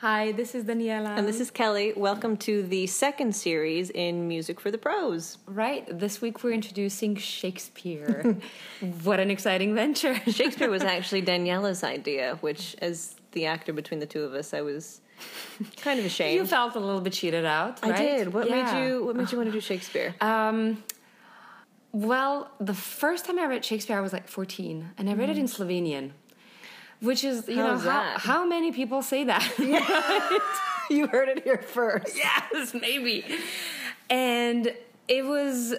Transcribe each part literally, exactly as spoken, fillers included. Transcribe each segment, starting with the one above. Hi, this is Daniela. And this is Kelly. Welcome to the second series in Music for the Prose. Right. This week we're introducing Shakespeare. What an exciting venture. Shakespeare was actually Daniela's idea, which as the actor between the two of us, I was kind of ashamed. You felt a little bit cheated out, right? I did. What yeah. made you What made you want to do Shakespeare? Um... Well, the first time I read Shakespeare, I was like fourteen, and I read mm. it in Slovenian, which is, you How's know, how, how many people say that? Yeah. You heard it here first. Yes, maybe. And it was,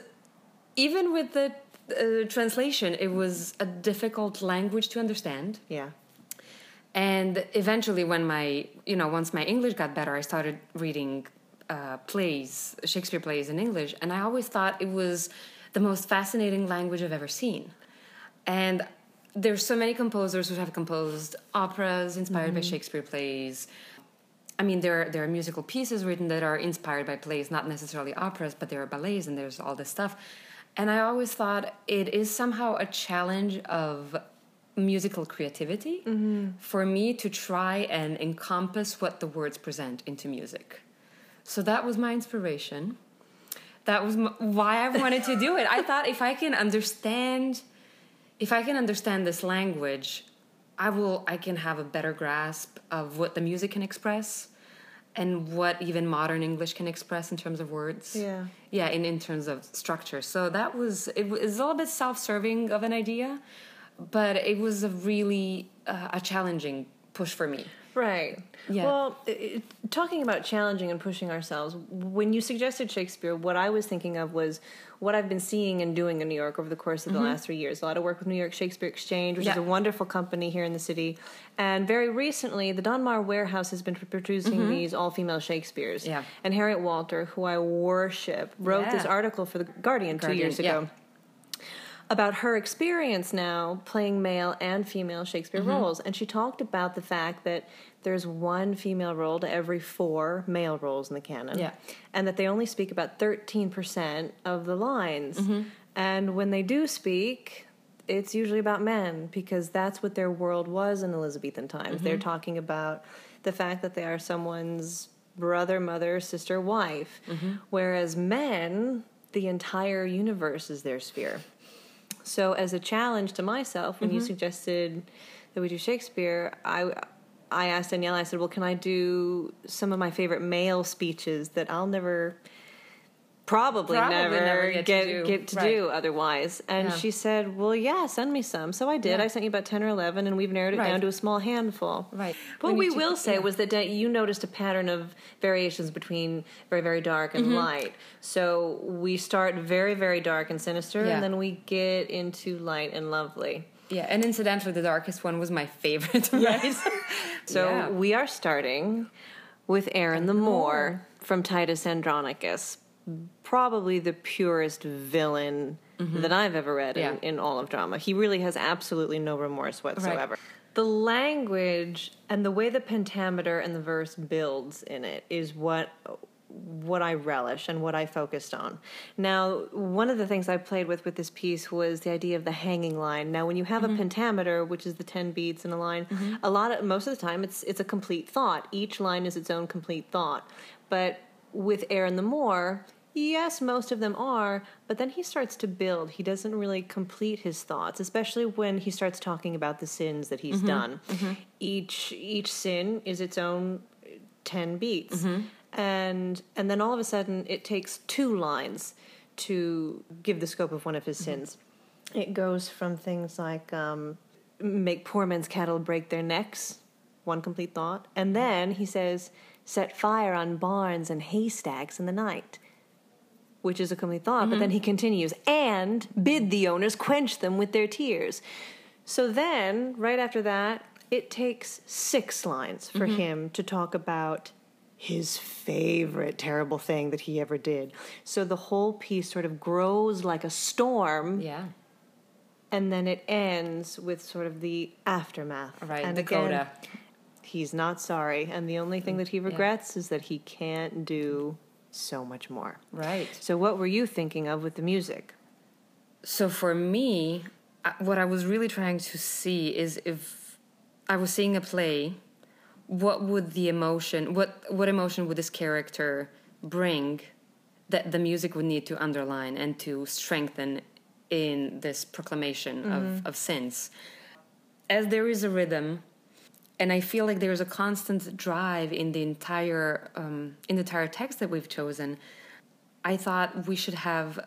even with the uh, translation, it was a difficult language to understand. Yeah. And eventually when my, you know, once my English got better, I started reading uh, plays, Shakespeare plays in English, and I always thought it was the most fascinating language I've ever seen. And there's so many composers who have composed operas inspired mm-hmm. by Shakespeare plays. I mean, there are, there are musical pieces written that are inspired by plays, not necessarily operas, but there are ballets and there's all this stuff. And I always thought it is somehow a challenge of musical creativity mm-hmm. for me to try and encompass what the words present into music. So that was my inspiration. That was why I wanted to do it. I thought if I can understand, if I can understand this language, I will. I can have a better grasp of what the music can express, and what even modern English can express in terms of words. Yeah, yeah, in in terms of structure. So that was. It was a little bit self-serving of an idea, but it was a really uh, a challenging push for me. Right. Yeah. Well, it, talking about challenging and pushing ourselves, when you suggested Shakespeare, what I was thinking of was what I've been seeing and doing in New York over the course of the mm-hmm. last three years. A lot of work with New York Shakespeare Exchange, which yeah. is a wonderful company here in the city. And very recently, the Donmar Warehouse has been producing mm-hmm. these all-female Shakespeares. Yeah. And Harriet Walter, who I worship, wrote yeah. this article for The Guardian, Guardian two years ago. Yeah. About her experience now playing male and female Shakespeare mm-hmm. roles. And she talked about the fact that there's one female role to every four male roles in the canon. Yeah. And that they only speak about thirteen percent of the lines. Mm-hmm. And when they do speak, it's usually about men, because that's what their world was in Elizabethan times. Mm-hmm. They're talking about the fact that they are someone's brother, mother, sister, wife. Mm-hmm. Whereas men, the entire universe is their sphere. So as a challenge to myself, when mm-hmm. you suggested that we do Shakespeare, I, I asked Daniela, I said, well, can I do some of my favorite male speeches that I'll never, probably, probably never, never get, get to, do. Get to right. do otherwise? And yeah. she said, well, yeah, send me some. So I did. Yeah. I sent you about ten or eleven, and we've narrowed it right. down to a small handful. Right. What we, we will to, say yeah. was that you noticed a pattern of variations between very, very dark and mm-hmm. light. So we start very, very dark and sinister, yeah. and then we get into light and lovely. Yeah, and incidentally, the darkest one was my favorite, right? Yes. So yeah. we are starting with Aaron the Moor from Titus Andronicus. Probably the purest villain mm-hmm. that I've ever read yeah. in, in all of drama. He really has absolutely no remorse whatsoever. Right. The language and the way the pentameter and the verse builds in it is what what I relish and what I focused on. Now, one of the things I played with with this piece was the idea of the hanging line. Now, when you have mm-hmm. a pentameter, which is the ten beats in a line, mm-hmm. a lot of most of the time it's it's a complete thought. Each line is its own complete thought. But with Aaron the Moor, yes, most of them are, but then he starts to build. He doesn't really complete his thoughts, especially when he starts talking about the sins that he's mm-hmm. done. Mm-hmm. Each each sin is its own ten beats. Mm-hmm. And and then all of a sudden it takes two lines to give the scope of one of his mm-hmm. sins. It goes from things like um, make poor men's cattle break their necks, one complete thought, and then he says, set fire on barns and haystacks in the night, which is a complete thought, mm-hmm. but then he continues, and bid the owners quench them with their tears. So then, right after that, it takes six lines for mm-hmm. him to talk about his favorite terrible thing that he ever did. So the whole piece sort of grows like a storm. Yeah. And then it ends with sort of the aftermath. Right, and Dakota. Again, he's not sorry, and the only thing that he regrets yeah. is that he can't do so much more. Right. So what were you thinking of with the music? So for me, what I was really trying to see is if I was seeing a play what would the emotion, what what emotion would this character bring that the music would need to underline and to strengthen in this proclamation mm-hmm. of, of sins? As there is a rhythm, and I feel like there is a constant drive in the entire um, in the entire text that we've chosen, I thought we should have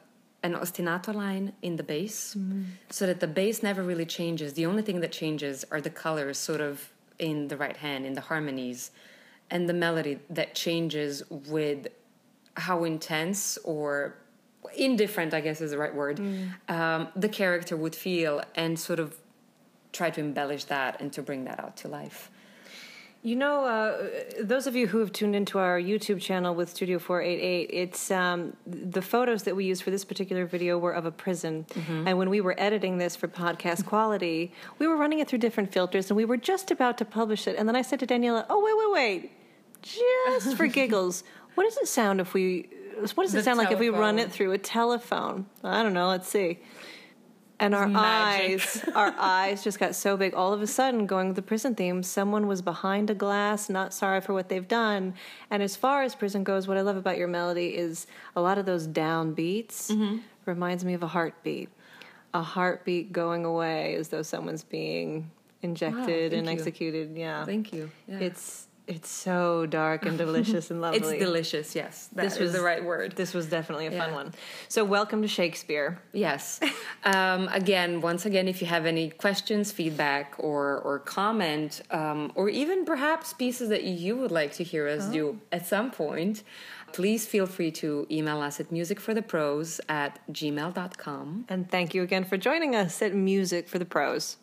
an ostinato line in the bass, mm-hmm. so that the bass never really changes. The only thing that changes are the colors sort of in the right hand, in the harmonies, and the melody that changes with how intense or indifferent, I guess is the right word, mm. um, the character would feel, and sort of try to embellish that and to bring that out to life. You know, uh, those of you who have tuned into our YouTube channel with Studio four eighty-eight, it's um, the photos that we used for this particular video were of a prison. Mm-hmm. And when we were editing this for podcast quality, we were running it through different filters, and we were just about to publish it. And then I said to Daniela, oh, wait, wait, wait, just for giggles, what does it sound if we, what does it the sound telephone. like if we run it through a telephone? I don't know, let's see. And our Magic. eyes, our eyes just got so big. All of a sudden, going with the prison theme, someone was behind a glass, not sorry for what they've done. And as far as prison goes, what I love about your melody is a lot of those down beats mm-hmm. reminds me of a heartbeat. A heartbeat going away as though someone's being injected wow, and you. executed. Yeah. Thank you. Yeah. It's... It's so dark and delicious and lovely. It's delicious, yes. That this was the right word. This was definitely a yeah. fun one. So welcome to Shakespeare. Yes. um, again, once again, if you have any questions, feedback, or, or comment, um, or even perhaps pieces that you would like to hear us oh. do at some point, please feel free to email us at musicfortheprose at gmail dot com. And thank you again for joining us at Music for the Prose.